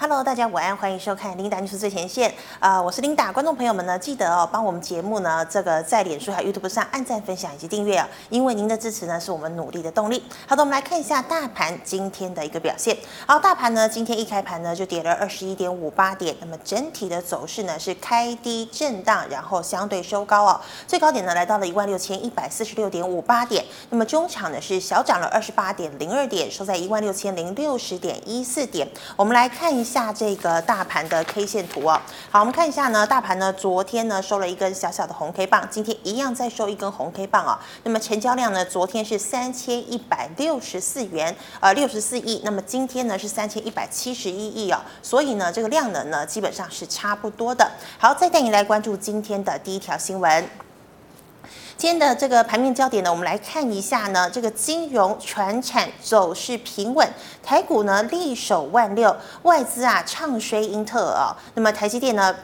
Hello， 大家午安，欢迎收看 Linda News 最前线。我是 Linda， 观众朋友们呢，记得哦，帮我们节目呢，这个在脸书还有 YouTube 上按赞、分享以及订阅啊，因为您的支持呢，是我们努力的动力。好的，我们来看一下大盘今天的一个表现。好，大盘呢，今天一开盘呢，就跌了 21.58 点，那么整体的走势呢，是开低震荡，然后相对收高哦。最高点呢，来到了 16,146.58 点，那么中场呢，是小涨了 28.02 点，收在 16,060.14 点。我们来看一下。下这个大盘的 K 线图哦，好，我们看一下呢，大盘呢昨天呢收了一根小小的红 K 棒，今天一样再收一根红 K 棒哦。那么成交量呢，昨天是3164元，64亿，那么今天呢是3171亿哦，所以呢这个量能呢基本上是差不多的。好，再带你来关注今天的第一条新闻。今天的这个盘面焦点呢，我们来看一下呢，这个金融、传产走势平稳，台股呢力守16000，外资啊唱衰英特尔哦。那么台积电呢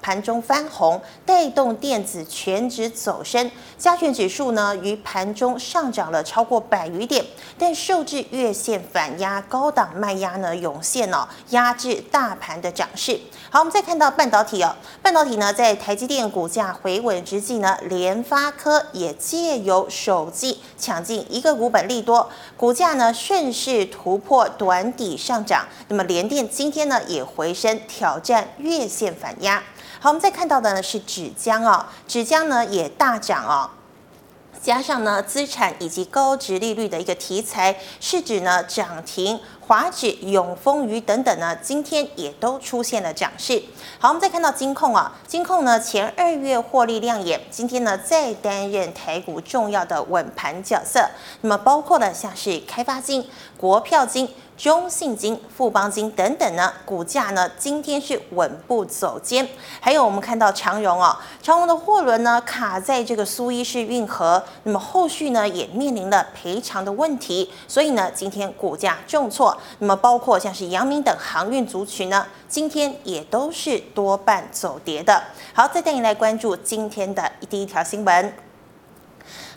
盘中翻红，带动电子全指走升，加权指数呢于盘中上涨了超过100余点，但受制月线反压、高档卖压呢涌现哦，压制大盘的涨势。好，我们再看到半导体哦，半导体呢在台积电股价回稳之际呢，联发科也借由首季抢进一个股本利多，股价呢顺势突破短底上涨。那么联电今天呢也回升挑战月线反压。好，我们再看到的呢是纸浆哦，纸浆呢也大涨哦。加上呢资产以及高殖利率的一个题材，市值呢涨停。华指、永丰余等等呢，今天也都出现了涨势。好，我们再看到金控啊，金控呢前2月获利亮眼，今天呢再担任台股重要的稳盘角色。那么包括了像是开发金、国票金、中信金、富邦金等等呢，股价呢今天是稳步走坚。还有我们看到长荣啊，长荣的货轮呢卡在这个苏伊士运河，那么后续呢也面临了赔偿的问题，所以呢今天股价重挫。那么包括像是阳明等航运族群呢，今天也都是多半走跌的。好，再带你来关注今天的第一条新闻。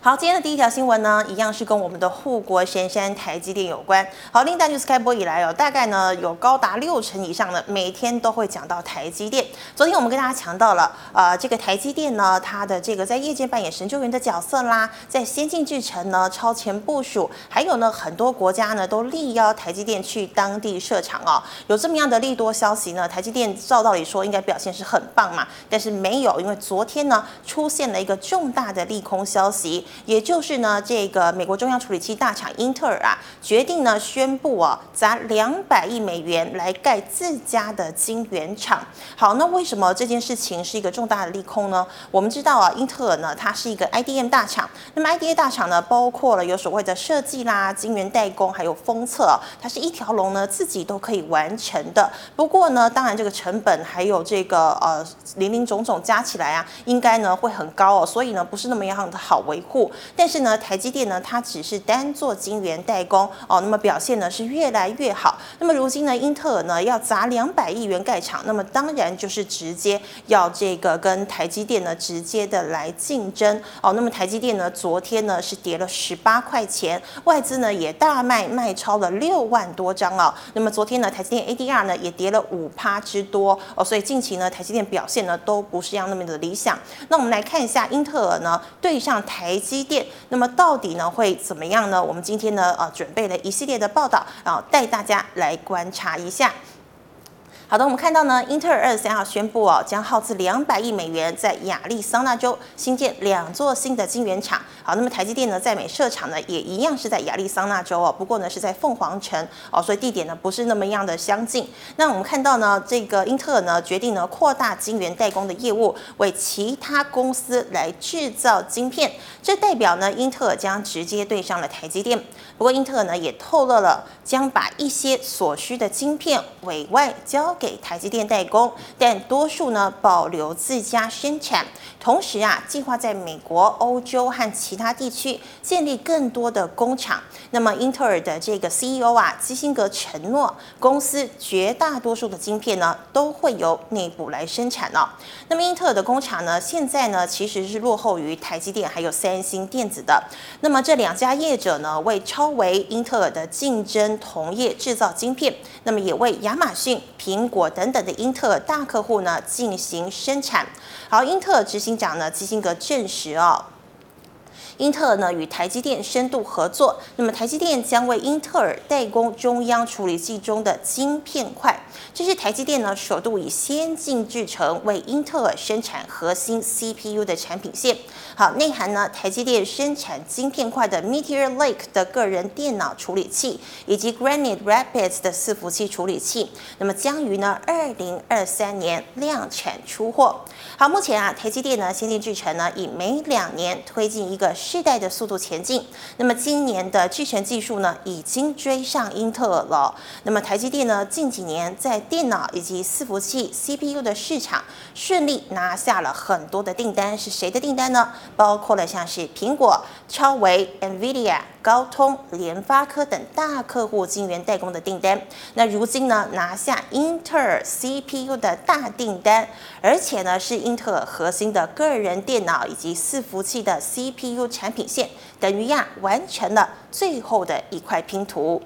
好，今天的第一条新闻呢，一样是跟我们的护国神山台积电有关。好，Linda News开播以来哦，大概呢有高达60%以上的每天都会讲到台积电。昨天我们跟大家强调了，这个台积电呢，它的这个在业界扮演神救援的角色啦，在先进制程呢超前部署，还有呢很多国家呢都力邀台积电去当地设厂哦。有这么样的利多消息呢，台积电照道理说应该表现是很棒嘛，但是没有，因为昨天呢出现了一个重大的利空消息。也就是呢，这个美国中央处理器大厂英特尔啊，决定呢宣布哦，砸200亿美元来盖自家的晶圆厂。好，那为什么这件事情是一个重大的利空呢？我们知道啊，英特尔呢，它是一个 IDM 大厂，那么 IDM 大厂呢，包括了有所谓的设计啦、晶圆代工，还有封测哦，它是一条龙呢，自己都可以完成的。不过呢，当然这个成本还有这个零零总总加起来啊，应该呢会很高哦，所以呢不是那么样的好维护。但是呢，台积电呢，它只是单做晶圆代工哦，那么表现呢是越来越好。那么如今呢，英特尔呢要砸200亿元盖厂，那么当然就是直接要这个跟台积电呢直接的来竞争哦。那么台积电呢，昨天呢是跌了18块钱，外资呢也大卖，卖超了6万多张哦。那么昨天呢，台积电 ADR 呢也跌了5%之多哦，所以近期呢，台积电表现呢都不是那么的理想。那我们来看一下英特尔呢对上台积电，那么到底呢会怎么样呢？我们今天呢准备了一系列的报道，然后带大家来观察一下。好的，我们看到呢，英特尔23号宣布哦，将耗资200亿美元在亚利桑那州新建2座新的晶圆厂。好，那么台积电呢在美设厂呢也一样是在亚利桑那州哦，不过呢是在凤凰城哦，所以地点呢不是那么样的相近。那我们看到呢，这个英特尔呢决定呢扩大晶圆代工的业务，为其他公司来制造晶片，这代表呢英特尔将直接对上了台积电。不过英特尔呢也透露了将把一些所需的晶片委外交给台积电代工，但多数呢保留自家生产。同时啊，计划在美国、欧洲和其他地区建立更多的工厂。那么英特尔的这个 CEO 啊，基辛格承诺，公司绝大多数的晶片呢都会由内部来生产哦。那么英特尔的工厂呢，现在呢其实是落后于台积电还有三星电子的。那么这两家业者呢，为超微英特尔的竞争同业制造晶片，那么也为亚马逊、苹果等等的英特尔大客户呢进行生产。好，英特尔执行长呢基辛格证实哦。英特尔呢与台积电深度合作，那么台积电将为英特尔代工中央处理器中的晶片块，这是台积电呢首度以先进制程为英特尔生产核心 CPU 的产品线。好，内涵呢，台积电生产晶片块的 Meteor Lake 的个人电脑处理器，以及 Granite Rapids 的伺服器处理器，那么将于呢2023年量产出货。好，目前啊，台积电呢先进制程呢以每2年推进一个世代的速度前进，那么今年的制程技术呢，已经追上英特尔了。那么台积电呢，近几年在电脑以及伺服器 CPU 的市场顺利拿下了很多的订单，是谁的订单呢？包括了像是苹果、超微、NVIDIA、高通、联发科等大客户晶圆代工的订单。那如今呢，拿下英特尔 CPU 的大订单，而且呢，是英特尔核心的个人电脑以及伺服器的 CPU 产品线，等于呀完成了最后的一块拼图。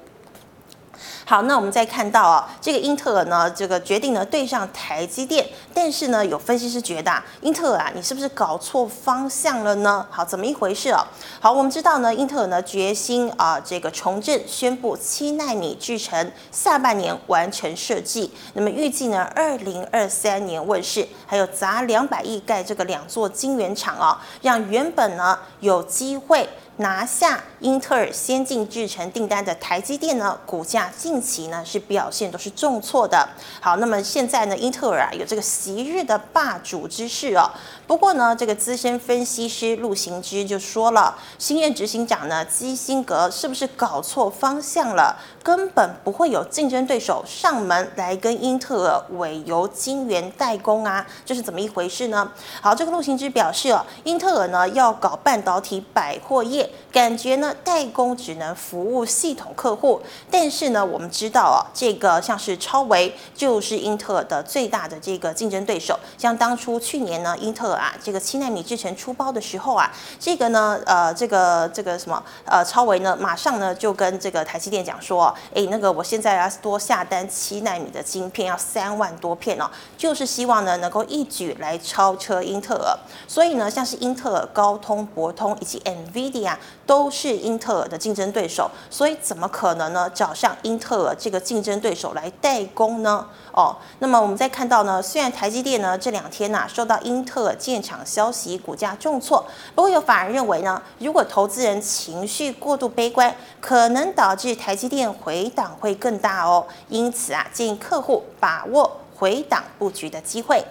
好，那我们再看到啊，这个英特尔呢，这个决定呢对上台积电，但是呢，有分析师觉得啊，英特尔啊，你是不是搞错方向了呢？好，怎么一回事哦？好，我们知道呢，英特尔呢决心啊，这个重振，宣布7奈米制程下半年完成设计，那么预计呢2023年问世，还有砸200亿盖这个2座晶圆厂哦，让原本呢有机会拿下英特尔先进制程订单的台积电呢，股价近期呢是表现都是重挫的。好，那么现在呢，英特尔啊有这个昔日的霸主之势哦。不过呢，这个资深分析师陆行之就说了，新任执行长呢基辛格是不是搞错方向了？根本不会有竞争对手上门来跟英特尔委由晶圆代工啊，这是怎么一回事呢？好，这个陆行之表示哦，英特尔呢要搞半导体百货业。感觉呢，代工只能服务系统客户，但是呢，我们知道啊，这个像是超微就是英特尔的最大的这个竞争对手。像当初去年呢，英特尔啊这个7奈米制程出包的时候啊，这个呢，超微呢，马上呢就跟这个台积电讲说，哎，那个我现在要多下单7奈米的晶片，要3万多片哦，就是希望呢能够一举来超车英特尔。所以呢，像是英特尔、高通、博通以及 NVIDIA。都是英特尔的竞争对手，所以怎么可能呢？找上英特尔这个竞争对手来代工呢？哦，那么我们再看到呢，虽然台积电呢这2天呐、受到英特尔建厂消息，股价重挫，不过有法人认为呢，如果投资人情绪过度悲观，可能导致台积电回档会更大哦。因此啊，建议客户把握回档布局的机会。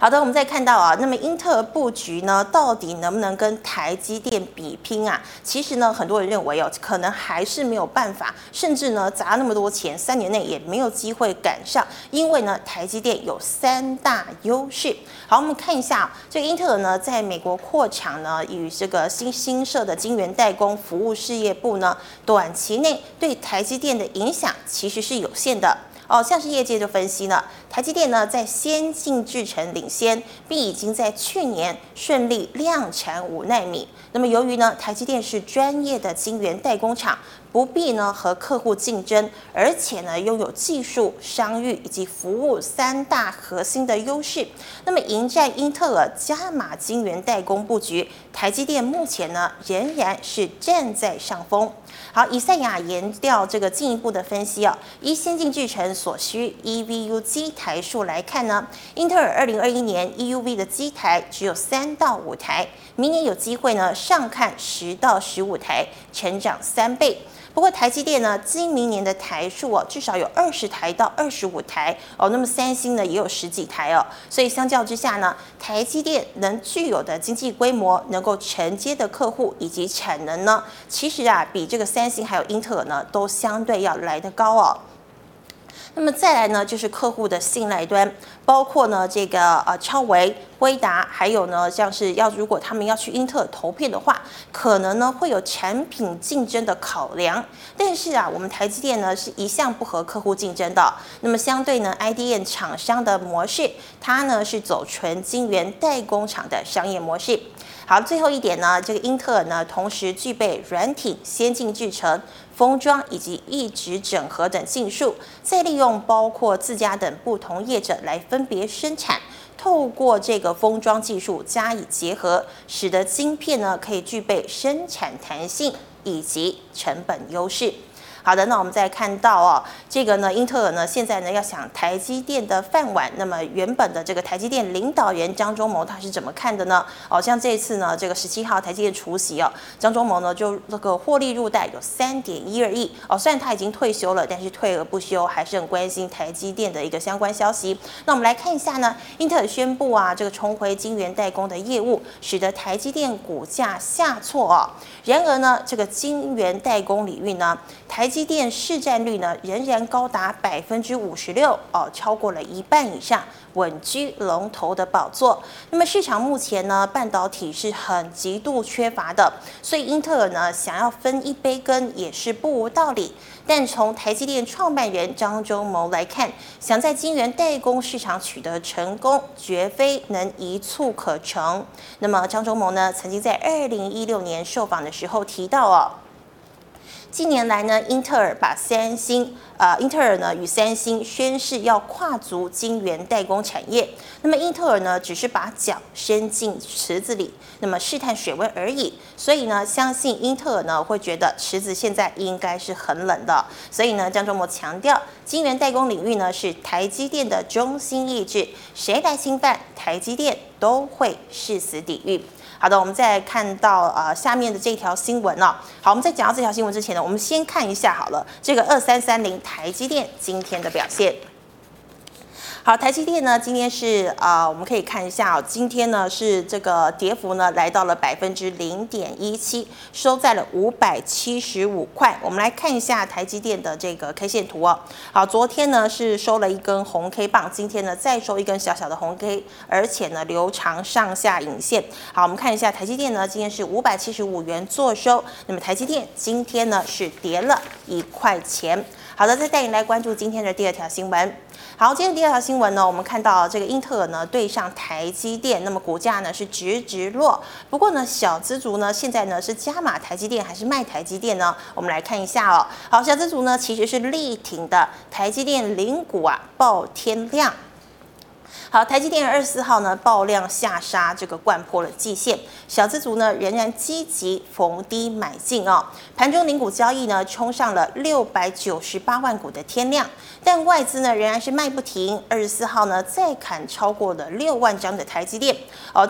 好的，我们再看到啊，那么英特尔布局呢，到底能不能跟台积电比拼啊？其实呢，很多人认为哦，可能还是没有办法，甚至呢，砸那么多钱，3年内也没有机会赶上，因为呢，台积电有3大优势。好，我们看一下、这个英特尔呢，在美国扩厂呢，与这个新设的晶圆代工服务事业部呢，短期内对台积电的影响其实是有限的。哦，像是业界就分析呢，台积电呢在先进制程领先，并已经在去年顺利量产5奈米。那么由于呢，台积电是专业的晶圆代工厂，不必呢和客户竞争，而且呢拥有技术、商誉以及服务3大核心的优势。那么迎战英特尔加码晶圆代工布局，台积电目前呢仍然是站在上风。好，以赛亚研调这个进一步的分析啊，依先进制程所需 EUV 基台数来看呢，英特尔2021年 EUV 的基台只有3到5台，明年有机会呢上看10到15台，成长3倍。不过台积电呢，今明年的台数哦，至少有20台到25台哦。那么三星呢，也有10几台哦。所以相较之下呢，台积电能具有的经济规模、能够承接的客户以及产能呢，其实啊，比这个三星还有英特尔呢，都相对要来得高哦。那么再来呢，就是客户的信赖端，包括呢这个超微、辉达，还有呢像是如果他们要去英特尔投片的话，可能呢会有产品竞争的考量。但是啊，我们台积电呢是一向不和客户竞争的。那么相对呢 ，IDM 厂商的模式，它呢是走纯晶圆代工厂的商业模式。好，最后一点呢，这个英特尔呢，同时具备软体、先进制程、封装以及异质整合等技术，再利用包括自家等不同业者来分别生产，透过这个封装技术加以结合，使得晶片呢可以具备生产弹性以及成本优势。好的，那我们再看到这个呢，英特尔呢现在呢要想台积电的饭碗，那么原本的这个台积电领导人张忠谋他是怎么看的呢？像这一次呢，这个17号台积电除息张忠谋呢就这个获利入袋有3.12亿虽然他已经退休了，但是退而不休，还是很关心台积电的一个相关消息。那我们来看一下呢，英特尔宣布这个重回晶圆代工的业务，使得台积电股价下挫然而呢，这个晶圆代工领域呢，台积电市占率呢仍然高达56%超过了一半以上，稳居龙头的宝座。那么市场目前呢，半导体是很极度缺乏的，所以英特尔呢想要分一杯羹也是不无道理。但从台积电创办人张忠谋来看，想在晶圆代工市场取得成功，绝非能一蹴可成。那么张忠谋呢，曾经在2016年受访的时候提到近年来呢，英特尔呢与三星宣示要跨足晶圆代工产业。那么英特尔呢，只是把脚伸进池子里，那么试探水温而已。所以呢，相信英特尔呢会觉得池子现在应该是很冷的。所以呢，张忠谋强调，晶圆代工领域呢是台积电的中心意志，谁来侵犯台积电都会誓死抵御。好的，我们再看到下面的这条新闻好，我们在讲到这条新闻之前呢，我们先看一下好了，这个2330台积电今天的表现。好，台积电呢，今天是我们可以看一下今天呢是这个跌幅呢来到了0.17%，收在了575块。我们来看一下台积电的这个 K 线图好，昨天呢是收了一根红 K 棒，今天呢再收一根小小的红 K， 而且呢留长上下影线。好，我们看一下台积电呢，今天是575元做收。那么台积电今天呢是跌了1块钱。好的，再带你来关注今天的第二条新闻。好，今天第二条新闻呢，我们看到这个英特尔呢对上台积电，那么股价呢是直落。不过呢，小资族呢现在呢是加码台积电还是卖台积电呢？我们来看一下好，小资族呢其实是力挺的台积电零股爆天量。好，台积电24号呢爆量下杀，这个掼破了季线，小资族呢仍然积极逢低买进盘中零股交易呢冲上了698万股的天量，但外资呢仍然是卖不停，24号呢再砍超过了6万张的台积电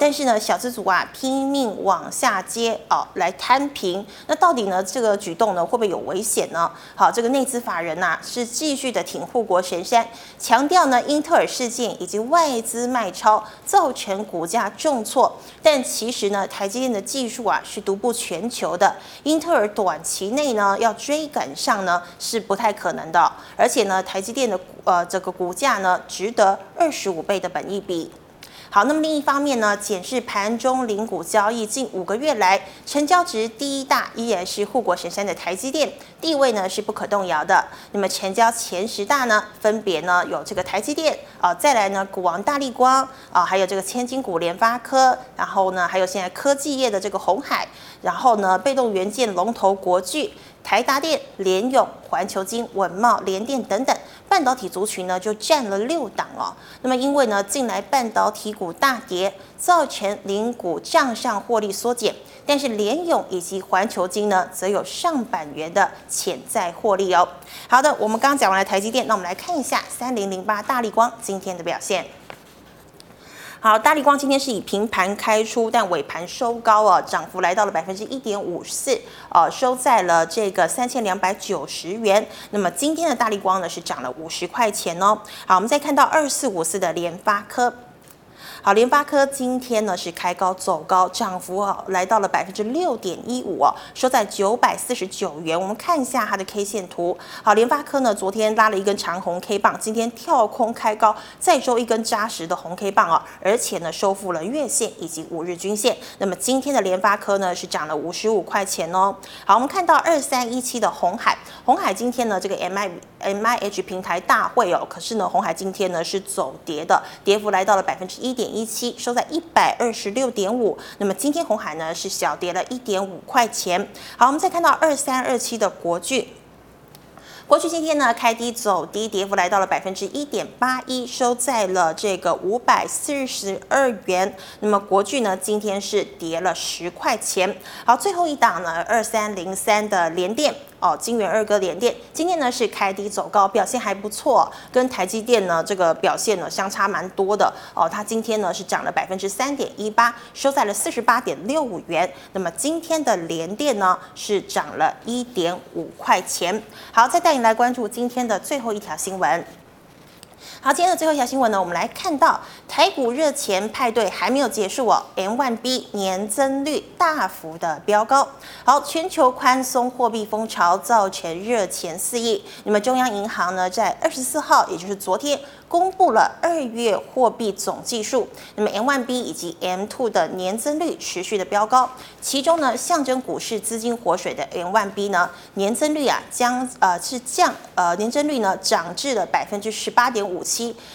但是呢小资族拼命往下接来摊平，那到底呢这个举动呢会不会有危险呢？好，这个内资法人是继续的挺护国神山，强调呢英特尔事件以及外资卖超造成股价重挫，但其实呢，台积电的技术是独步全球的，英特尔短期内呢要追赶上呢是不太可能的，而且呢，台积电的这个股价呢值得25倍的本益比。好，那么另一方面呢，检视盘中零股交易近5个月来，成交值第一大依然是护国神山的台积电，地位呢是不可动摇的。那么成交前10大呢，分别呢有这个台积电再来呢股王大立光还有这个千金股联发科，然后呢还有现在科技业的这个鸿海，然后呢被动元件龙头国巨、台达电、联咏、环球晶、稳懋、联电等等。半导体族群呢就占了6档那么因为呢近来半导体股大跌，造成零股账上获利缩减，但是联咏以及环球晶呢则有上百元的潜在获利好的，我们刚讲完了台积电，那我们来看一下3008大立光今天的表现。好，大立光今天是以平盘开出，但尾盘收高涨幅来到了1.54%，收在了这个3290元。那么今天的大立光呢是涨了50块钱好，我们再看到2454的联发科。好，联发科今天呢是开高走高，涨幅来到了6.15%哦，收在949元。我们看一下它的 K 线图。好，联发科呢昨天拉了一根长红 K 棒，今天跳空开高，再收一根扎实的红 K 棒哦，而且呢收复了月线以及5日均线。那么今天的联发科呢是涨了55块钱哦。好，我们看到2317的鸿海，鸿海今天呢这个 MIH 平台大会哦，可是呢鸿海今天呢是走跌的，跌幅来到了1.17%，收在126.5。那么今天鸿海呢是小跌了1.5块钱。好，我们再看到2327的国巨。国巨今天呢开低走低，跌幅来到了1.81%，收在了这个542元。那么国巨呢今天是跌了10块钱。好，最后一档呢2303的联电哦，晶元二哥联电今天呢是开低走高，表现还不错哦，跟台积电呢这个表现呢相差蛮多的哦。它今天呢是涨了3.18%，收在了48.65元。那么今天的联电呢是涨了1.5块钱。好，再带你来关注今天的最后一条新闻。好，今天的最后一条新闻呢，我们来看到台股热钱派对还没有结束哦 ，M1B 年增率大幅的飙高。好，全球宽松货币风潮造成热钱四溢。那么中央银行呢，在24号，也就是昨天，公布了2月货币总计数。那么 M1B 以及 M2 的年增率持续的飙高，其中呢，象征股市资金活水的 M1B 呢，年增率啊年增率呢涨至了18.57%。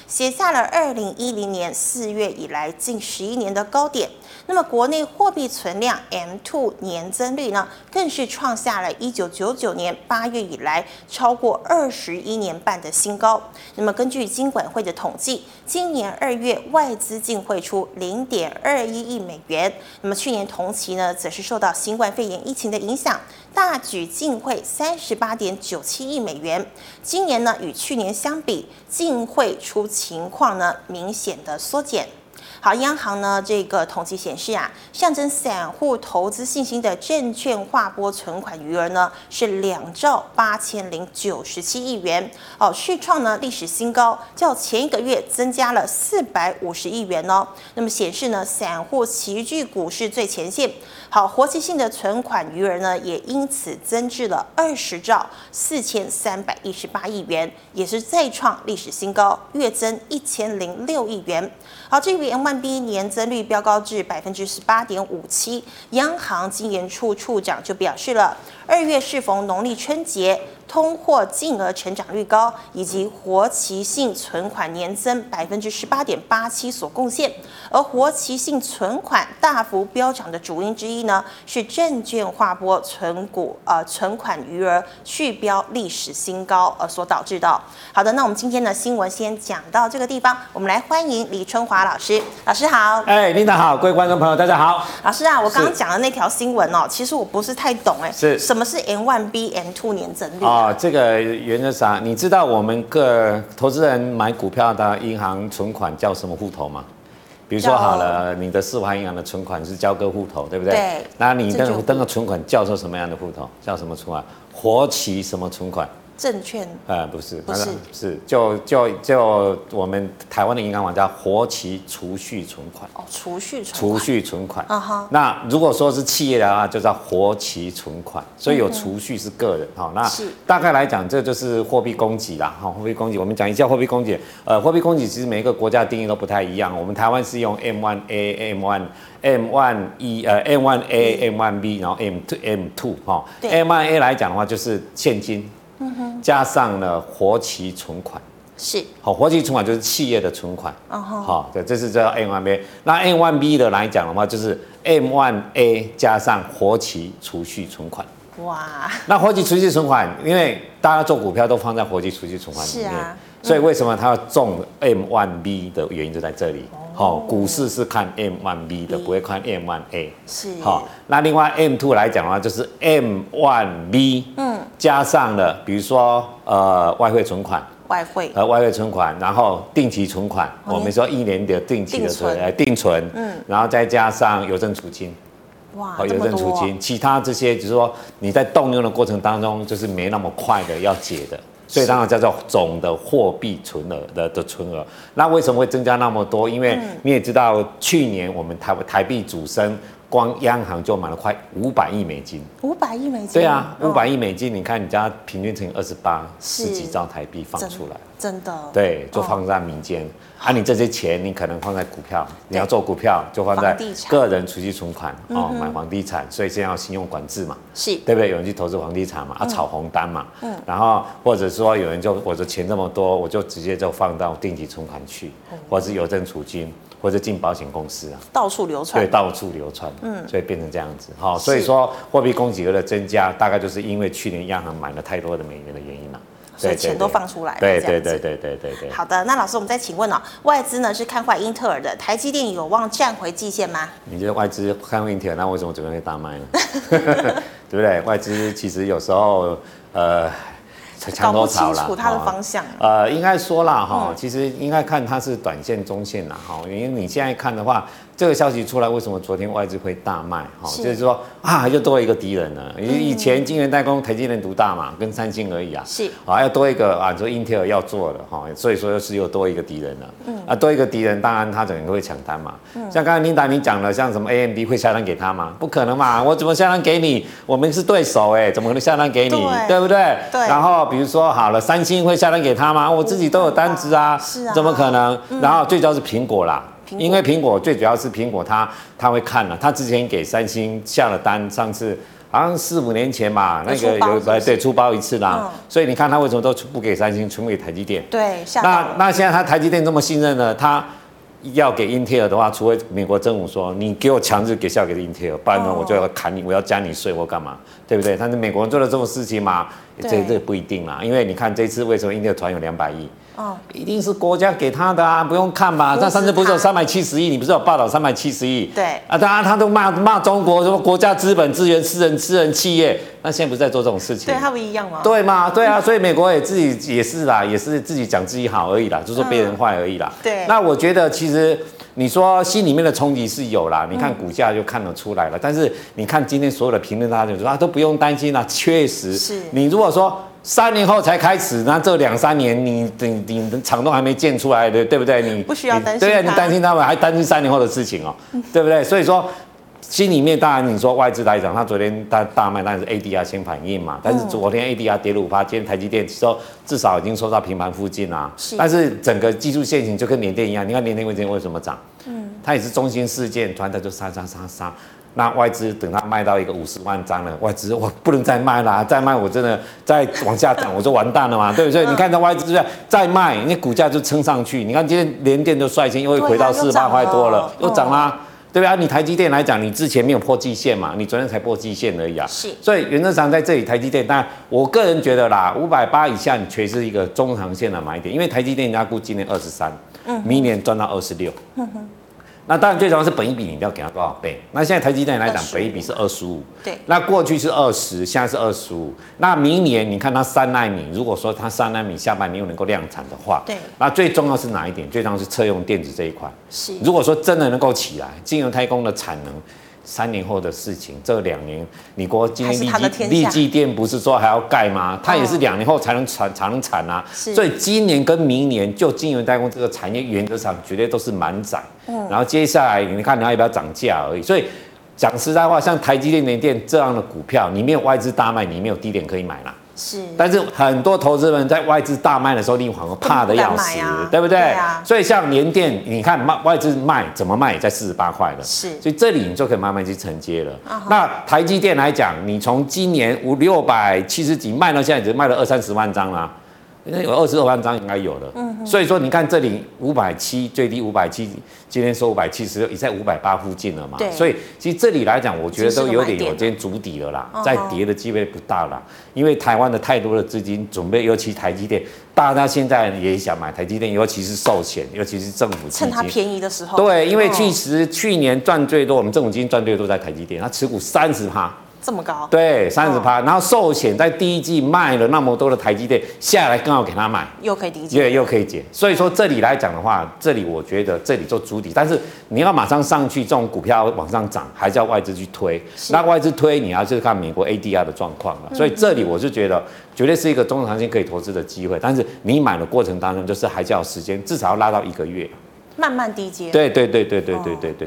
写下了2010年4月以来近11年的高点。那么国内货币存量 M2 年增率呢，更是创下了1999年8月以来超过21年半的新高。那么根据金管会的统计，今年2月外资净汇出0.21亿美元。那么去年同期呢，则是受到新冠肺炎疫情的影响，大举净汇38.97亿美元。今年呢，与去年相比，净汇出情况呢明显的缩减。好，央行呢这个统计显示啊，象征散户投资信心的证券划拨存款余额呢是2兆8097亿元哦，续创呢历史新高，较前一个月增加了450亿元哦。那么显示呢，散户齐聚股市最前线。好，活期性的存款余额呢也因此增至了20兆4318亿元，也是再创历史新高，月增1006亿元。好，至于 M1B 年增率飙高至 18.57%， 央行金研处处长就表示了，2月适逢农历春节，通货净额成长率高，以及活期性存款年增 18.87% 所贡献。而活期性存款大幅飙涨的主因之一呢，是证券划拨存款余额续飙历史新高所导致的。好的，那我们今天的新闻先讲到这个地方，我们来欢迎李春华老师。老师好。Linda 好，各位观众朋友大家好。老师啊，我刚刚讲的那条新闻哦，其实我不是太懂什么是 M1B M2 年增率哦，这个原则上你知道我们个投资人买股票的银行存款叫什么户头吗？比如说好了，你的世华银行的存款是交割户头，对不对？对。那你的那个存款叫做什么样的户头？叫什么存款？活期什么存款？证券？不是，不是，是就我们台湾的银行网站活期储蓄存款。哦，储蓄存款。储蓄存款。啊哈。那如果说是企业的话，就叫活期存款。所以有储蓄是个人。好，那大概来讲，这就是货币供给啦。好，货币供给，我们讲一下货币供给。货币供给其实每一个国家定义都不太一样。我们台湾是用 M1A、M1E、M1A、M1B， 然后 M2。哈。M1A 来讲的话，就是现金。加上了活期存款，是好，活期存款就是企业的存款，好，对，这是叫 M1B。那 M1B 的来讲的话，就是 M1A 加上活期储蓄存款。哇，那活期储蓄存款，因为大家做股票都放在活期储蓄存款里面，所以为什么他要中 M1B 的原因就在这里。好，股市是看 M1B 的，不会看 M1A。是。好，那另外 M2 来讲的话，就是 M1B， 加上了比如说外汇存款，外汇存款，然后定期存款，我们说一年的定期的定存，然后再加上邮政储金。哇，好，邮政储金，其他这些就是说你在动用的过程当中，就是没那么快的要解的。所以当然叫做总的货币存额的存额。那为什么会增加那么多？因为你也知道，去年我们台币主升。光央行就买了快500亿美金，500亿美金，对啊，500亿美金，你看你家平均乘以28，10几兆台币放出来，真的，对，就放在民间。啊，你这些钱你可能放在股票，你要做股票就放在个人储蓄存款哦，买房地产，所以现在要信用管制嘛，是，对不对？有人去投资房地产嘛，啊，炒红单嘛，然后或者说有人就我的钱这么多，我就直接就放到定期存款去，或者是邮政储金。或者进保险公司啊，到处流传，对，到处流传，所以变成这样子，好，所以说货币供给额的增加，大概就是因为去年央行买了太多的美元的原因了，所以钱都放出来了，对。好的，那老师，我们再请问哦，外资呢是看坏英特尔的，台积电有望站回季线吗？你觉得外资看坏英特尔，那为什么昨天会大卖呢？对不对？外资其实有时候搞不清楚它的方向，应该说啦哈，其实应该看它是短线、中线啦哈，因为你现在看的话，这个消息出来，为什么昨天外资会大卖哈？就是说啊，又多一个敌人了。以前晶圆代工台积电独大嘛，跟三星而已啊，是啊，要多一个啊，说英特尔要做了哈，所以说就是又多一个敌人了。啊，多一个敌人，当然他整个会抢单嘛。像刚才琳达你讲了，像什么 AMD 会下单给他吗？不可能嘛，我怎么下单给你？我们是对手哎，怎么可能下单给你？对不对？对，然后。比如说好了，三星会下单给他吗？我自己都有单子啊，怎么可能？然后最主要是苹果啦，因为苹果最主要是苹果他会看了，他之前给三星下了单，上次好像4、5年前吧，那个有对出包一次啦，所以你看他为什么都不给三星，全部给台积电？对，那现在他台积电这么信任呢，他要给英特尔的话，除非美国政府说你给我强制给下给英特尔，不然呢我就要砍你，我要加你税或干嘛，对不对？但是美国人做了这种事情嘛，这不一定啦，因为你看这次为什么英特尔突然有200亿？哦，一定是国家给他的啊，不用看吧？他上次不是有370亿？你不是有报道370亿？对啊，当然他都骂中国什么国家资本支援私人企业，那现在不是在做这种事情？对，他不一样吗？对嘛？对啊，所以美国也自己也是啦，也是自己讲自己好而已啦，就说别人坏而已啦。对，那我觉得其实。你说心里面的冲击是有啦，你看股价就看得出来了。但是你看今天所有的评论，大家就说啊，都不用担心啦。确实，是你如果说3年后才开始，那这2、3年你厂都还没建出来的，对不对？你不需要担心，对啊，你担心他们，还担心3年后的事情哦，对不对？所以说。心里面当然，你说外资来讲，他昨天大卖，当然是 ADR 先反应嘛。但是昨天 ADR 跌了5%，今天台积电至少已经收到平盘附近啦。但是整个技术线型就跟联电一样，你看联电为什么涨？它也是中心事件，突然它就杀。那外资等它卖到一个50万张了，外资我不能再卖啦，再卖我真的再往下涨，我就完蛋了嘛，对不对？你看到外资再卖，你股价就撑上去。你看今天联电就率先又会回到48块多了，又涨啦。对吧？你台积电来讲，你之前没有破季线嘛？你昨天才破季线而已啊。是。所以原则上在这里，台积电，但我个人觉得啦，580以下你确实是一个中长线的买点，因为台积电人家估今年23，明年赚到26。那当然最重要是本益比，你要给它多少倍？那现在台积电来讲，本益比是25，对。那过去是20，现在是25。那明年你看它3奈米，如果说它3奈米下半年又能够量产的话，对。那最重要是哪一点？最重要是车用电子这一块。是。如果说真的能够起来，晶圆代工的产能。3年后的事情，这2年，你国今天力积电不是说还要盖吗？它也是2年后才能产啊。所以今年跟明年，就晶圆代工这个产业原则上绝对都是满载。然后接下来你看它要不要涨价而已。所以讲实在话，像台积电、联电这样的股票，你没有外资大卖，你没有低点可以买啦。是，但是很多投资人在外资大卖的时候，你反而怕得要死，对不对？所以像联电，你看外资卖怎么卖，也在48块了。是，所以这里你就可以慢慢去承接了。那台积电来讲，你从今年670几卖到现在，已经卖了20-30万张啦，那有22万张应该有了。所以说你看这里570最低570，今天收570，也在580附近了嘛。所以其实这里来讲，我觉得都有点有点筑底了啦，再跌的机会不大啦。因为台湾的太多的资金准备，尤其台积电，大家现在也想买台积电，尤其是寿险，尤其是政府基金，趁它便宜的时候。对，因为去年赚最多，我们政府基金赚最多在台积电，它持股30%。这么高？对，30%。然后寿险在第一季卖了那么多的台积电下来，刚好给他买，又可以抵减，又可以减。所以说这里来讲的话，这里我觉得这里做主底，但是你要马上上去，这种股票往上涨，还是要外资去推。那外资推，你要去看美国 ADR 的状况了。所以这里我是觉得绝对是一个中长线可以投资的机会，但是你买的过程当中，就是还是要有时间，至少要拉到1个月。慢慢低接，对，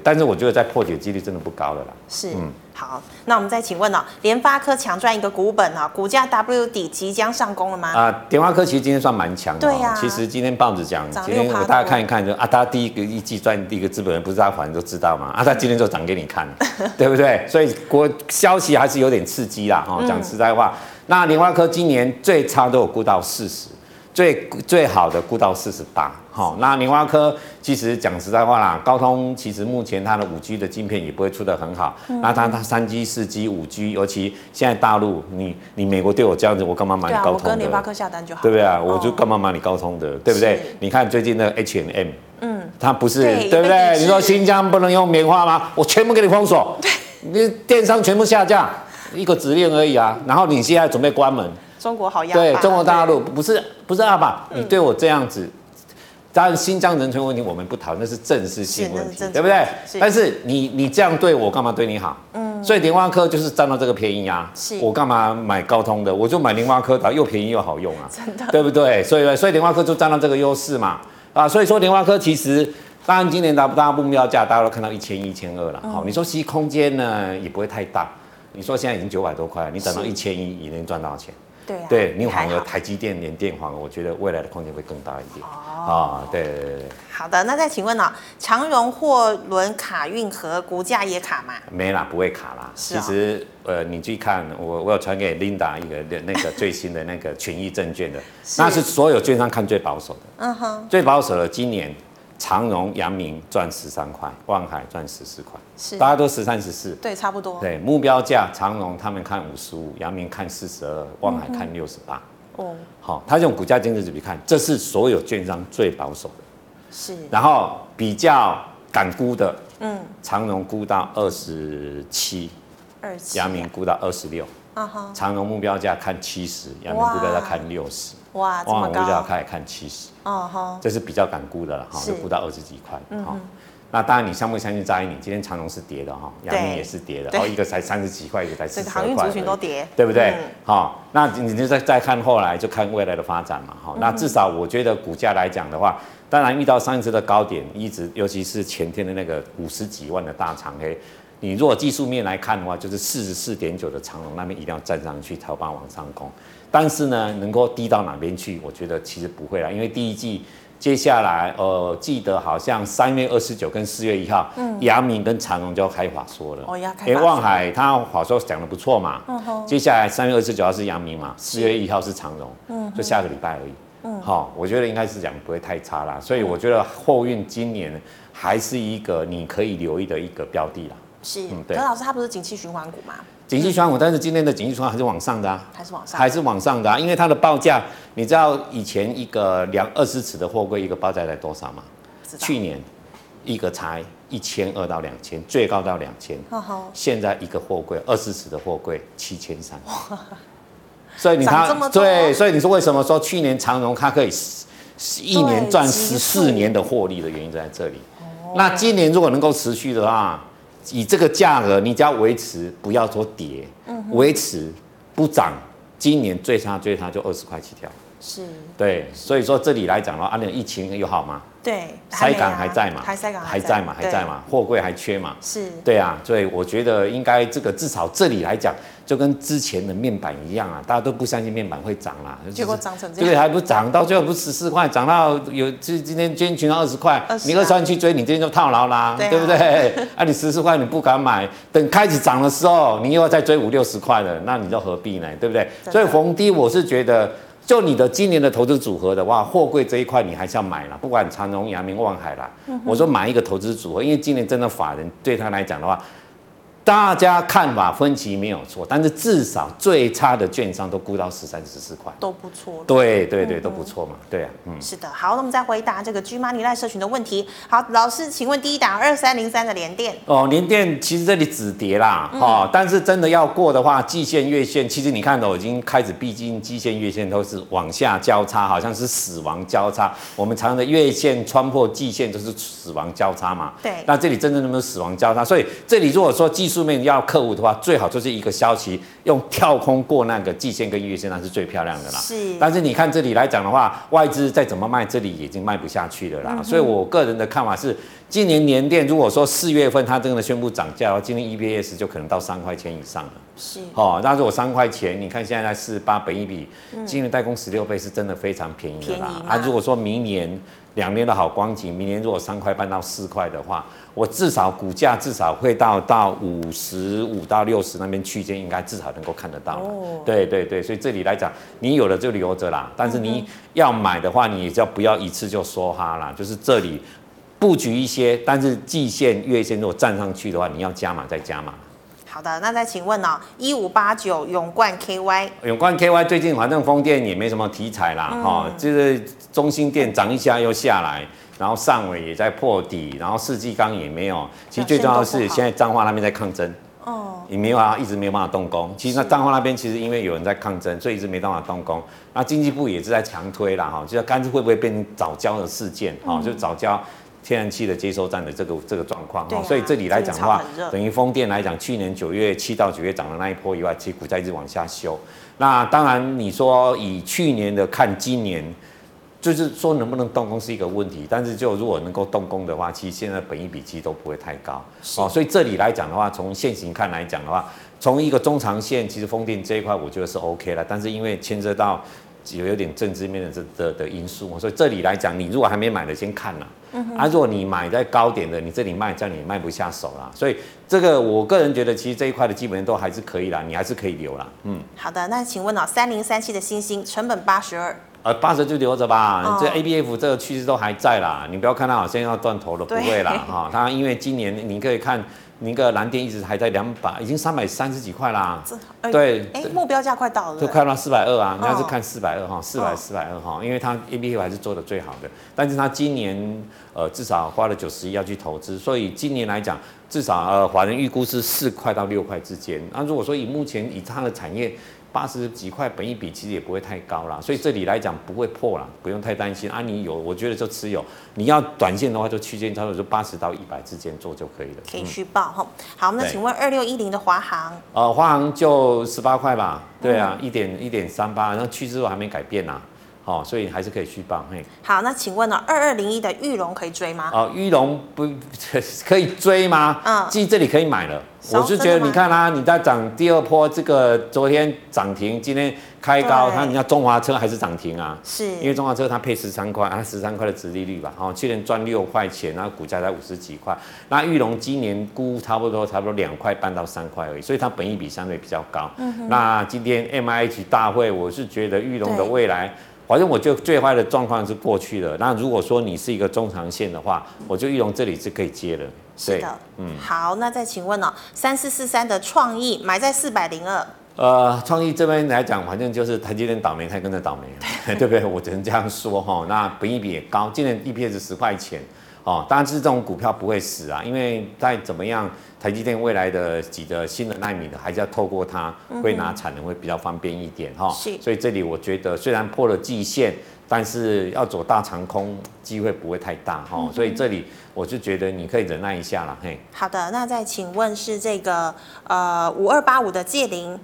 但是我觉得在破解几率真的不高了啦。是，好，那我们再请问哦，联发科强赚一个股本啊，股价 W 底即将上攻了吗？联发科其实今天算蛮强的，对呀。其实今天报纸讲，今天我大家看一看就啊，他第一个一季赚第一个资本人不是他反正都知道嘛，啊，他今天就涨给你看，对不对？所以消息还是有点刺激啦，哈，讲实在话，那联发科今年最差都有估到40。最好的估到48，好，那联发科其实讲实在话啦，高通其实目前它的5G 的晶片也不会出得很好，那它3G、4G、5G， 尤其现在大陆，你美国对我这样子，我干嘛买你高通的？对啊，我跟联发科下单就好了，对不对啊？我就干嘛买你高通的，对不对？你看最近的 H&M， 它不是对不对？你说新疆不能用棉花吗？我全部给你封锁，你电商全部下架，一个指令而已啊。然后你现在准备关门。中国好压，对中国大陆不是阿爸，你对我这样子，当然新疆人权问题我们不讨论，那是政治性问题，对不对？但是你这样对我，干嘛对你好？所以联发科就是占到这个便宜啊。我干嘛买高通的？我就买联发科的，又便宜又好用啊，真的，对不对？所以联发科就占到这个优势嘛，啊，所以说联发科其实。当然今年达不到目标价，大家都看到1000、1200了，好，你说其实空间呢也不会太大，你说现在已经900多块了，你等到1100也能赚到钱。对，啊，对，你反而台积电、联电反而我觉得未来的空间会更大一点。哦，对。好的，那再请问呢，长荣货轮卡运河股价也卡吗？没啦，不会卡啦。其实你去看我有传给 Linda 一个最新的权益证券的，那是所有券商看最保守的。最保守的今年。长荣、阳明赚13块，万海赚14块，大家都13、14，对，差不多。对，目标价长荣他们看55，阳明看42，万海看68。哦，好，他用股价净值比看，这是所有券商最保守的。是。然后比较敢估的，长荣估到27，阳明估到26。长荣目标价看70，阳明目标价看60，哇，这么高！目标价看70，这是比较敢估的了哈，就估到20几块。那当然你相不相信在你今天长荣是跌的哈，阳明也是跌的，然后一个才30几块，一个才40块，航运族群都跌，对不对？好，那你就再看后来就看未来的发展嘛哈。那至少我觉得股价来讲的话，当然遇到上一次的高点，一直尤其是前天的50几万的大长黑。你如果技术面来看的话，就是44.9的长荣那边一定要站上去，才有办法往上攻。但是呢，能够低到哪边去，我觉得其实不会啦，因为第一季接下来，记得好像3月29跟4月1号，阳明跟长荣就要开法说了。哦，要开法说。万海他法说讲得不错嘛，接下来3月29号是阳明嘛，4月1号是长荣，就下个礼拜而已。好，我觉得应该是讲不会太差啦，所以我觉得货运今年还是一个你可以留意的一个标的啦。是，可是老师，它不是景气循环股吗？景气循环股，但是今天的景气循环还是往上的啊，还是往上的啊，因为它的报价，你知道以前一个20尺的货柜一个报价才多少吗？去年一个才1200到2000，最高到2000，现在一个货柜20尺的货柜7300，所以你看，对，所以你说为什么说去年长荣它可以一年赚14年的获利的原因就在这里。那今年如果能够持续的话。以这个价格，你只要维持，不要说跌，维持不涨，今年最差就20块起跳。是，对，所以说这里来讲的话，疫情有好吗？对，塞港还在嘛？还在嘛？货柜还缺嘛？是，对啊，所以我觉得应该这个至少这里来讲，就跟之前的面板一样啊，大家都不相信面板会涨啦，结果涨成这样，对，还不涨到最后不是14块，涨到有今天群到20块，你23去追，你今天就套牢啦，对不对？啊，你14块你不敢买，等开始涨的时候，你又要再追5、60块了，那你就何必呢？对不对？所以逢低我是觉得。就你的今年的投资组合的话，货柜这一块你还是要买啦，不管长荣、阳明、万海啦，我说买一个投资组合，因为今年真的法人对他来讲的话，大家看法分歧没有错，但是至少最差的券商都估到13、14块，都不错。对对对，都不错嘛。对啊，嗯，是的。好，那我们再回答这个 G Money Live 社群的问题。好，老师，请问第一档2303的联电。哦，联电其实这里止跌啦，哈、哦，但是真的要过的话，季线、月线，其实你看到已经开始逼近季线、月线都是往下交叉，好像是死亡交叉。我们常常的月线穿破季线就是死亡交叉嘛。对。那这里真正能不能死亡交叉？所以这里如果说技术面要克服的话，最好就是一个消息用跳空过那个季线跟月线，那是最漂亮的啦。是，但是你看这里来讲的话，外资再怎么卖，这里已经卖不下去了啦。嗯、所以我个人的看法是，今年年电如果说4月份它真的宣布涨价，今年 EPS 就可能到3块钱以上了。是，哦，那如果3块钱，你看现在4.8本益比，今年代工16倍是真的非常便宜的啦。啊，如果说明年。2年的好光景，明年如果3块半到4块的话，我至少股价至少会到55到60那边区间，应该至少能够看得到、哦。对对对，所以这里来讲，你有了就留着啦，但是你要买的话，你只要不要一次就梭哈啦，就是这里布局一些，但是季线、月线如果站上去的话，你要加码再加码。好的，那再请问呢、哦？1589永冠 KY， 永冠 KY 最近反正风电也没什么题材啦，哈、嗯，就是中兴电涨一下又下来，然后上尾也在破底，然后世纪钢也没有。其实最重要的是现在彰化那边在抗争，哦，也没有啊，一直没有办法动工。其实那彰化那边其实因为有人在抗争，所以一直没办法动工。那经济部也是在强推啦，哈，就干脆会不会变成藻礁的事件？哈、嗯，就藻礁。天然气的接收站的这个状况、啊、所以这里来讲的话，等于风电来讲，去年9月7到9月涨的那一波以外，其实股价一直往下修。那当然，你说以去年的看今年，就是说能不能动工是一个问题，但是就如果能够动工的话，其实现在本益比其实都不会太高、哦、所以这里来讲的话，从现行看来讲的话，从一个中长线，其实风电这一块我觉得是 OK 了，但是因为牵涉到。有点政治面的因素，所以这里来讲，你如果还没买的先看啦、啊嗯。啊，如果你买在高点的，你这里卖，这样你卖不下手啦。所以这个我个人觉得，其实这一块的基本面都还是可以啦，你还是可以留啦。嗯，好的，那请问哦，3037的星星成本82。80就留着吧，哦、这 ABF 这个趋势都还在啦，你不要看它好像要断头了，不会啦哈、哦。它因为今年你可以看。那个蓝电一直还在200，已经330几块啦。对，哎、欸，目标价快到了，就快到420啊。人家是看420哈，400、420哈，因为它 ABF 还是做的最好的，但是它今年至少花了91要去投资，所以今年来讲，至少华人预估是4块到6块之间。那、啊、如果说以目前以它的产业。80几块本益比其实也不会太高啦，所以这里来讲不会破啦，不用太担心啊。你有，我觉得就持有。你要短线的话，就区间操作，就80到100之间做就可以了。可以续报哈。好，那请问2610的华航？华航就18块吧。对啊，1.38，然后趋势我还没改变啦。哦，所以还是可以续报。好，那请问呢、哦，2201的裕隆可以追吗？哦，裕隆不可以追吗？嗯，其实这里可以买了。我是觉得你看啊，你在涨第二波，这个昨天涨停，今天开高，它人家中华车还是涨停啊，是因为中华车它配13块，它13块的殖利率吧，哦，去年赚6块钱，然后股价才50几块，那裕隆今年估差不多2块半到3块而已，所以它本益比相对比较高。嗯、那今天 MIH 大会，我是觉得裕隆的未来。反正我就最坏的状况是过去了。那如果说你是一个中长线的话，我就裕隆这里是可以接了。是的，嗯，好，那再请问哦，3443的创意买在402。创意这边来讲，反正就是台积电倒霉，它跟着倒霉，对不对？我只能这样说哈、哦。那本益比也高，今年 EPS 10块钱哦。当然是这种股票不会死啊，因为再怎么样。台积电未来的几个新的奈米的，还是要透过它会拿产能会比较方便一点哈、嗯。所以这里我觉得虽然破了季线，但是要走大长空机会不会太大哈、嗯。所以这里我就觉得你可以忍耐一下啦嘿。好的，那再请问是这个5285的界霖。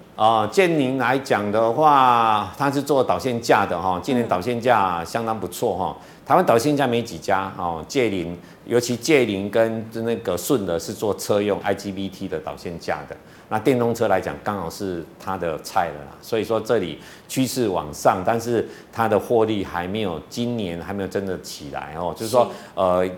界霖来讲的话，它是做导线架的哈，今年导线架相当不错哈。台湾导线架没几家哦，界霖。尤其界霖跟那个顺德是做车用 IGBT 的导线架的，那电动车来讲刚好是它的菜了啦，所以说这里趋势往上，但是它的获利还没有今年还没有真的起来哦，就是说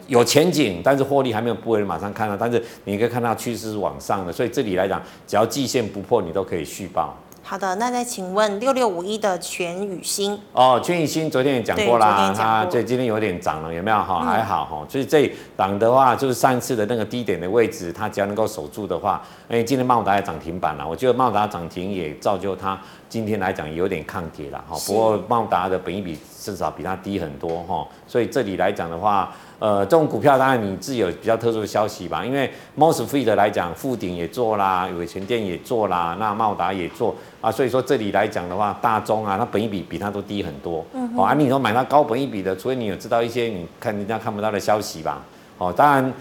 有前景，但是获利还没有不会马上看到，但是你可以看到趋势是往上的，所以这里来讲只要季线不破你都可以续报。好的，那再请问6651的全宇新哦，全宇新昨天也讲过啦，它这今天有点涨了，有没有哈？还好哈，所以这档的话，就是上次的那个低点的位置，它只要能够守住的话，哎、欸，今天茂达也涨停板了，我觉得茂达涨停也造就它今天来讲有点抗跌了哈。不过茂达的本益比至少比它低很多哈，所以这里来讲的话。这种股票当然你自己有比较特殊的消息吧，因为 Mosfet 的来讲，富鼎也做啦，伟全电也做啦，那茂达也做啊，所以说这里来讲的话，大宗啊，它本益比比它都低很多。嗯哦，啊，你说买它高本益比的，除非你有知道一些你看人家看不到的消息吧。哦，当然，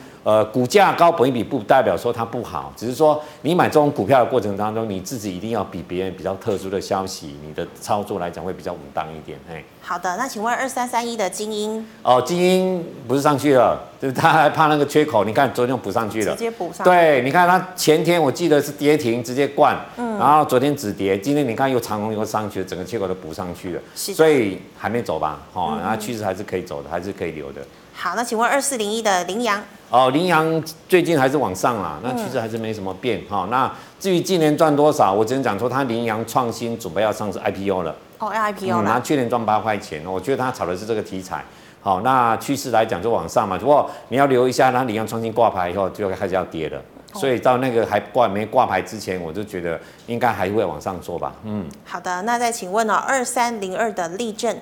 股价高本益比不代表说它不好，只是说你买这种股票的过程当中，你自己一定要比别人比较特殊的消息，你的操作来讲会比较稳当一点。哎，好的，那请问2331的精英哦，精英不是上去了，就是他还怕那个缺口，你看昨天补上去了，直接补上去。对，你看它前天我记得是跌停，直接灌，嗯，然后昨天止跌，今天你看又长红又上去了，整个缺口都补上去了，所以还没走吧？哦，那趋势还是可以走的，还是可以留的。好，那请问2401的羚羊哦，羚羊最近还是往上啦，那趋势还是没什么变哈、哦。那至于今年赚多少，我只能讲说它羚羊创新准备要上市 IPO 了，哦要 IPO 了，它去年赚8块钱，我觉得它炒的是这个题材。好、哦，那趋势来讲就往上嘛，不过你要留一下，它羚羊创新挂牌以后就开始要跌了。所以到那个还没挂牌之前，我就觉得应该还会往上做吧。嗯，好的，那再请问哦，2302的立正。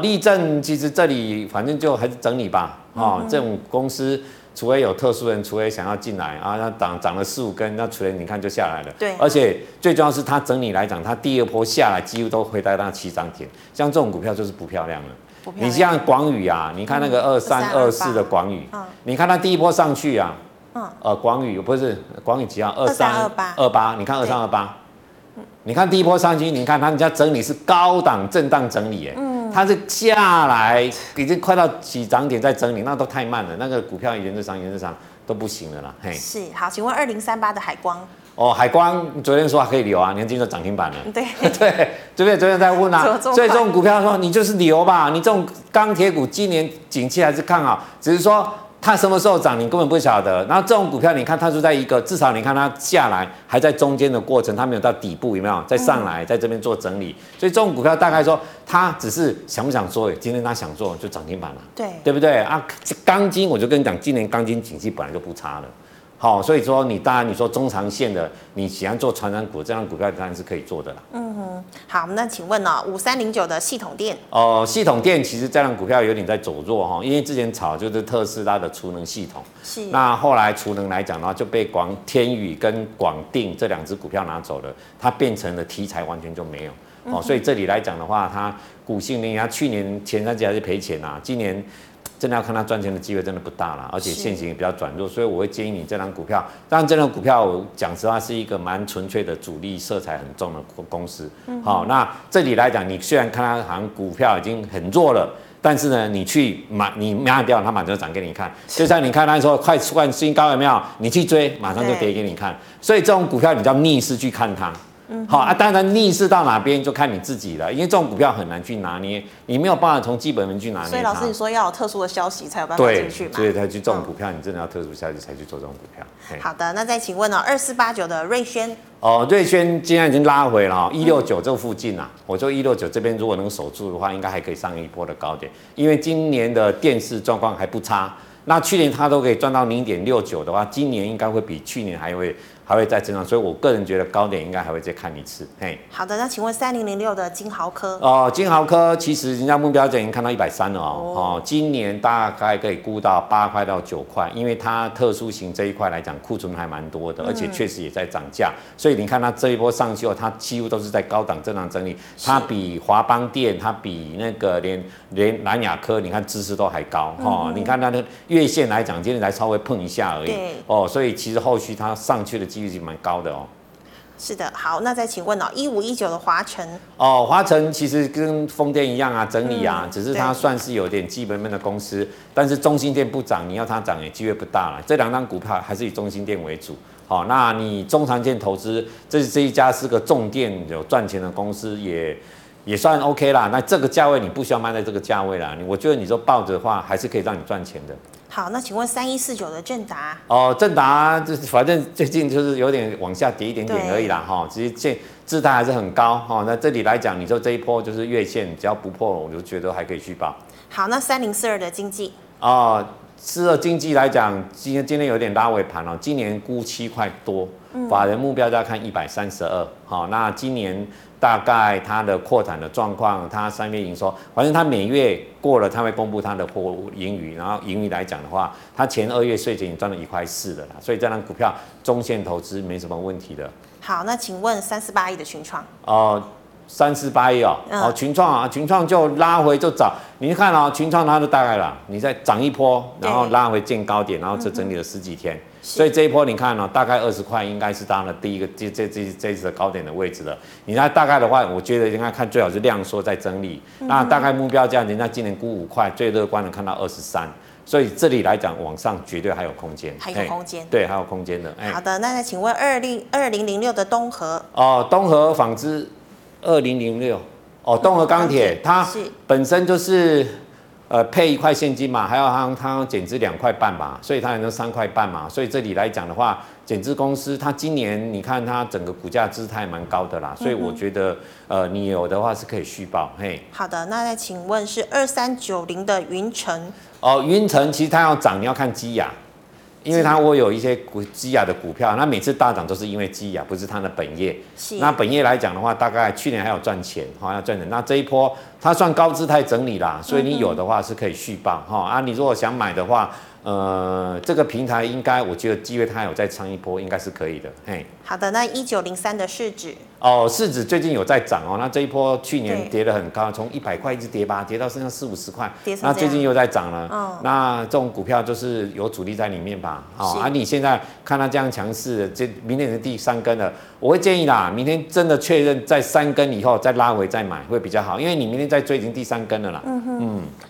立正其实这里反正就还是整理吧。哦，这种公司除非有特殊人，除非想要进来啊，那涨了4、5根，那除了你看就下来了。对，而且最重要是它整理来讲，它第2波下来几乎都回到那7涨点，像这种股票就是不漂亮了。你像广宇啊，你看那个2324的广宇，你看它第1波上去啊。广宇不是广宇几号？2328，你看2328，你看第1波上去，你看它人家整理是高档震荡整理，哎，它是下来已经快到7涨点在整理，那都太慢了，那个股票原则上都不行了啦，嘿。是好，请问2038的海光。哦，海光昨天说还可以留啊，你看今天就涨停板了。对对，昨天在问啊，所以这种股票说你就是留吧，你这种钢铁股今年景气还是看好，只是说。它什么时候涨，你根本不晓得。然后这种股票，你看它就在一个至少你看它下来还在中间的过程，它没有到底部，有没有？再上来，在这边做整理。所以这种股票大概说，它只是想不想做？今天它想做就涨停板了，对不对啊？钢筋我就跟你讲，今年钢筋景气本来就不差了。好、哦，所以说你当然你说中长线的，你喜欢做传染股，这样股票当然是可以做的啦。嗯哼，好，那请问呢、哦，5309的系统电哦，系统电其实这样股票有点在走弱哈，因为之前炒就是特斯拉的储能系统，是那后来储能来讲的话，就被广天宇跟广定这2只股票拿走了，它变成了题材完全就没有。哦，所以这里来讲的话，它股性呢，它去年前3季还是赔钱啊，今年。真的要看它赚钱的机会真的不大了，而且现行也比较转弱，所以我会建议你这档股票。当然，这档股票讲实话是一个蛮纯粹的主力色彩很重的公司。好、哦，那这里来讲，你虽然看它好像股票已经很弱了，但是呢，你去买，你卖掉它马上就涨给你看。就像你看那时候快创新高有没有？你去追，马上就跌给你看。所以这种股票你叫逆势去看它。好啊，当然逆势到哪边就看你自己了，因为这种股票很难去拿捏，你没有办法从基本面去拿捏。所以老师你说要有特殊的消息才有办法进去嘛？对，所以才去这种股票，你真的要特殊消息才去做这种股票。好的，那再请问哦，2489的瑞轩。哦，瑞轩今天已经拉回了哈、哦，169这附近啊，我说169这边如果能守住的话，应该还可以上一波的高点，因为今年的电视状况还不差。那去年它都可以赚到 0.69 的话，今年应该会比去年还会再增长，所以我个人觉得高点应该还会再看一次。嘿，好的，那请问3006的金豪科哦，金豪科其实人家目标价已经看到130了 哦，今年大概可以估到8块到9块，因为它特殊型这一块来讲库存还蛮多的，而且确实也在涨价，所以你看它这一波上去后，它几乎都是在高档震荡整理，它比华邦电，它比那个连南亚科，你看知识都还高哦，你看它的月线来讲，今天才稍微碰一下而已哦，所以其实后续它上去的。几率蛮高的哦。是的，好，那再请问哦，1519的华晨哦，华晨其实跟风电一样啊，整理啊，只是它算是有点基本面的公司，但是中心店不涨，你要它涨也机会不大了。这2档股票还是以中心店为主。好、哦，那你中长线投资，这一家是个重电有赚钱的公司，也也算 OK 啦。那这个价位你不需要卖在这个价位啦，我觉得你说抱着的话，还是可以让你赚钱的。好，那请问3149的正达哦，正达反正最近就是有点往下跌一点点而已啦，哈，其实现姿态还是很高哈。那这里来讲，你说这一波就是月线，只要不破，我就觉得还可以续报。好，那3042的经济哦。42经济来讲，今天有点拉尾盘哦。今年估7块多，法人目标要看132。好，那今年大概它的扩产的状况，它3月营收，反正它每月过了，它会公布它的货盈余。然后盈余来讲的话，它前2月税前也赚了1块4的啦，所以这张股票中线投资没什么问题的。好，那请问3481的群创哦。3481哦，哦，群创啊，群创就拉回就找，你看哦，群创它就大概啦，你再涨一波，然后拉回见高点，然后就整理了十几天，所以这一波你看哦，大概20块应该是当了第一个这次的高点的位置了。你那大概的话，我觉得应该看最好是量缩再整理，那大概目标价人家今年估5块，最乐观的看到23。所以这里来讲，往上绝对还有空间，还有空间，对，还有空间的。好的，那请问2006的东和哦，东和纺织。2006哦，东和钢铁它本身就是配1块现金嘛，还有它减资2块半嘛，所以它也能3块半嘛，所以这里来讲的话，减资公司它今年你看它整个股价姿态蛮高的啦，所以我觉得你有的话是可以续报。嘿，好的，那请问是2390的云城哦，云城其实它要涨，你要看基亚。因为它我有一些基亚的股票，那每次大涨都是因为基亚，不是它的本业。那本业来讲的话，大概去年还有赚钱，好要赚钱。那这一波它算高姿态整理啦，所以你有的话是可以续报哈。啊，你如果想买的话，这个平台应该我觉得机会它有再撑一波，应该是可以的。嘿，好的，那1903的市值哦，市值最近有在涨哦。那这一波去年跌得很高，从100块一直跌吧，跌到剩下40-50块。那最近又在涨了。哦，那这种股票就是有主力在里面吧？哦，啊，你现在看它这样强势，这明天是第3根了。我会建议啦，明天真的确认在3根以后再拉回再买会比较好，因为你明天再追已经第3根了啦。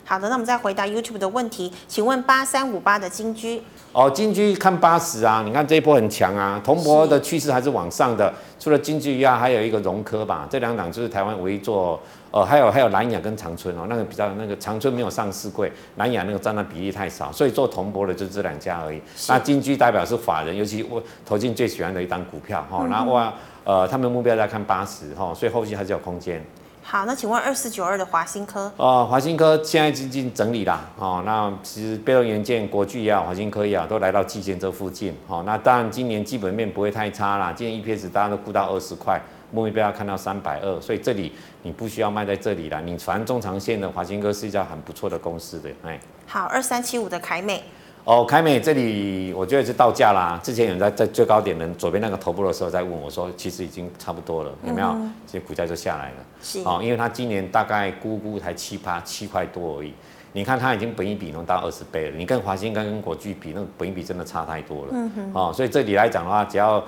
好的，那我们再回答 YouTube 的问题，请问8358的金居哦，金居看80啊，你看这一波很强啊，铜箔的趋势还是往上的。除了金居以外，还有一个融科吧，这2档就是台湾唯一做，还有南亚跟长春哦，那个比较那个长春没有上市柜，南亚那个占的比例太少，所以做铜箔的就这2家而已。那金居代表是法人，尤其我投进最喜欢的一档股票哈，那他们目标在看80哈，所以后续还是有空间。好，那请问2492的华新科哦，华新科现在进行整理啦，哦，那其实被动元件、国巨也好，华新科也好，都来到季线这附近，哦，那当然今年基本面不会太差啦，今年 EPS 大家都估到20块，目标要看到320，所以这里你不需要卖在这里啦，你反正中长线的华新科是一家很不错的公司的，哎，好，2375的凯美。哦，凯美这里我觉得是到价啦。之前有人在最高点的左边那个头部的时候在问我说，其实已经差不多了，有没有？这股价就下来了。是哦，因为它今年大概估才7块多而已。你看它已经本益比能到20倍了，你跟华新跟国巨比，那个本益比真的差太多了。哦，所以这里来讲的话，只要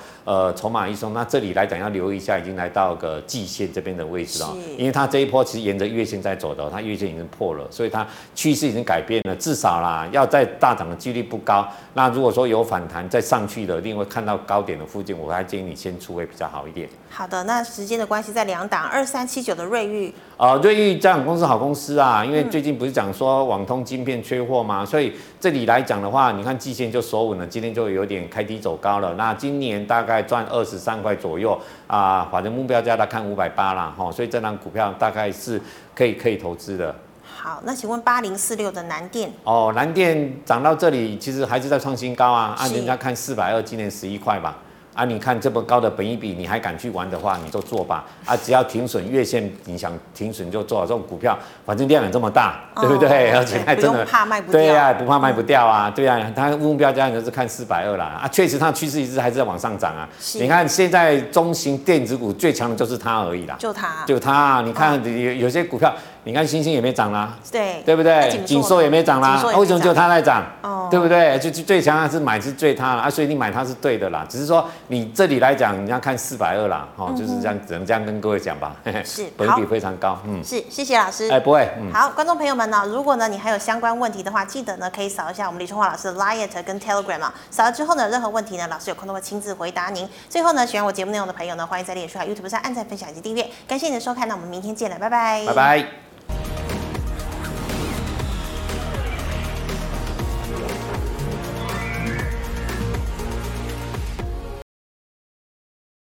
筹码一松，那这里来讲要留意一下，已经来到个季线这边的位置哦，因为它这一波其实沿着月线在走的，它月线已经破了，所以它趋势已经改变了，至少啦，要再大涨的几率不高。那如果说有反弹再上去的，一定会看到高点的附近，我还建议你先出位比较好一点。好的，那时间的关系，在2档2379的瑞昱。瑞昱这档公司好公司啊，因为最近不是讲说网通晶片缺货嘛，所以这里来讲的话，你看季线就守稳了，今天就有点开低走高了。那今年大概赚23块左右啊，反正目标价来看580啦，哈，所以这档股票大概是可以投资的。好，那请问8046的南电哦，南电涨到这里其实还是在创新高啊，按人家看420，今年11块吧。啊，你看这么高的本益比，你还敢去玩的话，你就做吧。啊，只要停损月线，你想停损就做。这种股票反正量也这么大，对不对？而且还真的不怕卖不掉。对啊，不怕卖不掉啊，对啊。它目标价就是看420啦。啊，确实它趋势一直还是在往上涨啊。你看现在中型电子股最强的就是它而已啦。就它。你看有些股票，你看星星也没涨啦，对不对？锦硕也没涨啦，为什么就它在涨？对不对？就最强还是买是最它啊，所以你买它是对的啦。只是说你这里来讲，你要看420啦，哦，就是这样，只能这样跟各位讲吧。是，本比非常高，嗯，是，谢谢老师。哎，不会。好，观众朋友们呢，如果呢你还有相关问题的话，记得呢可以扫一下我们李春华老师的 Line 跟 Telegram 啊，扫了之后呢，任何问题呢，老师有空都会亲自回答您。最后呢，喜欢我节目内容的朋友呢，欢迎在脸书、YouTube 上按赞、分享以及订阅。感谢你的收看，那我们明天见了，拜拜。拜拜。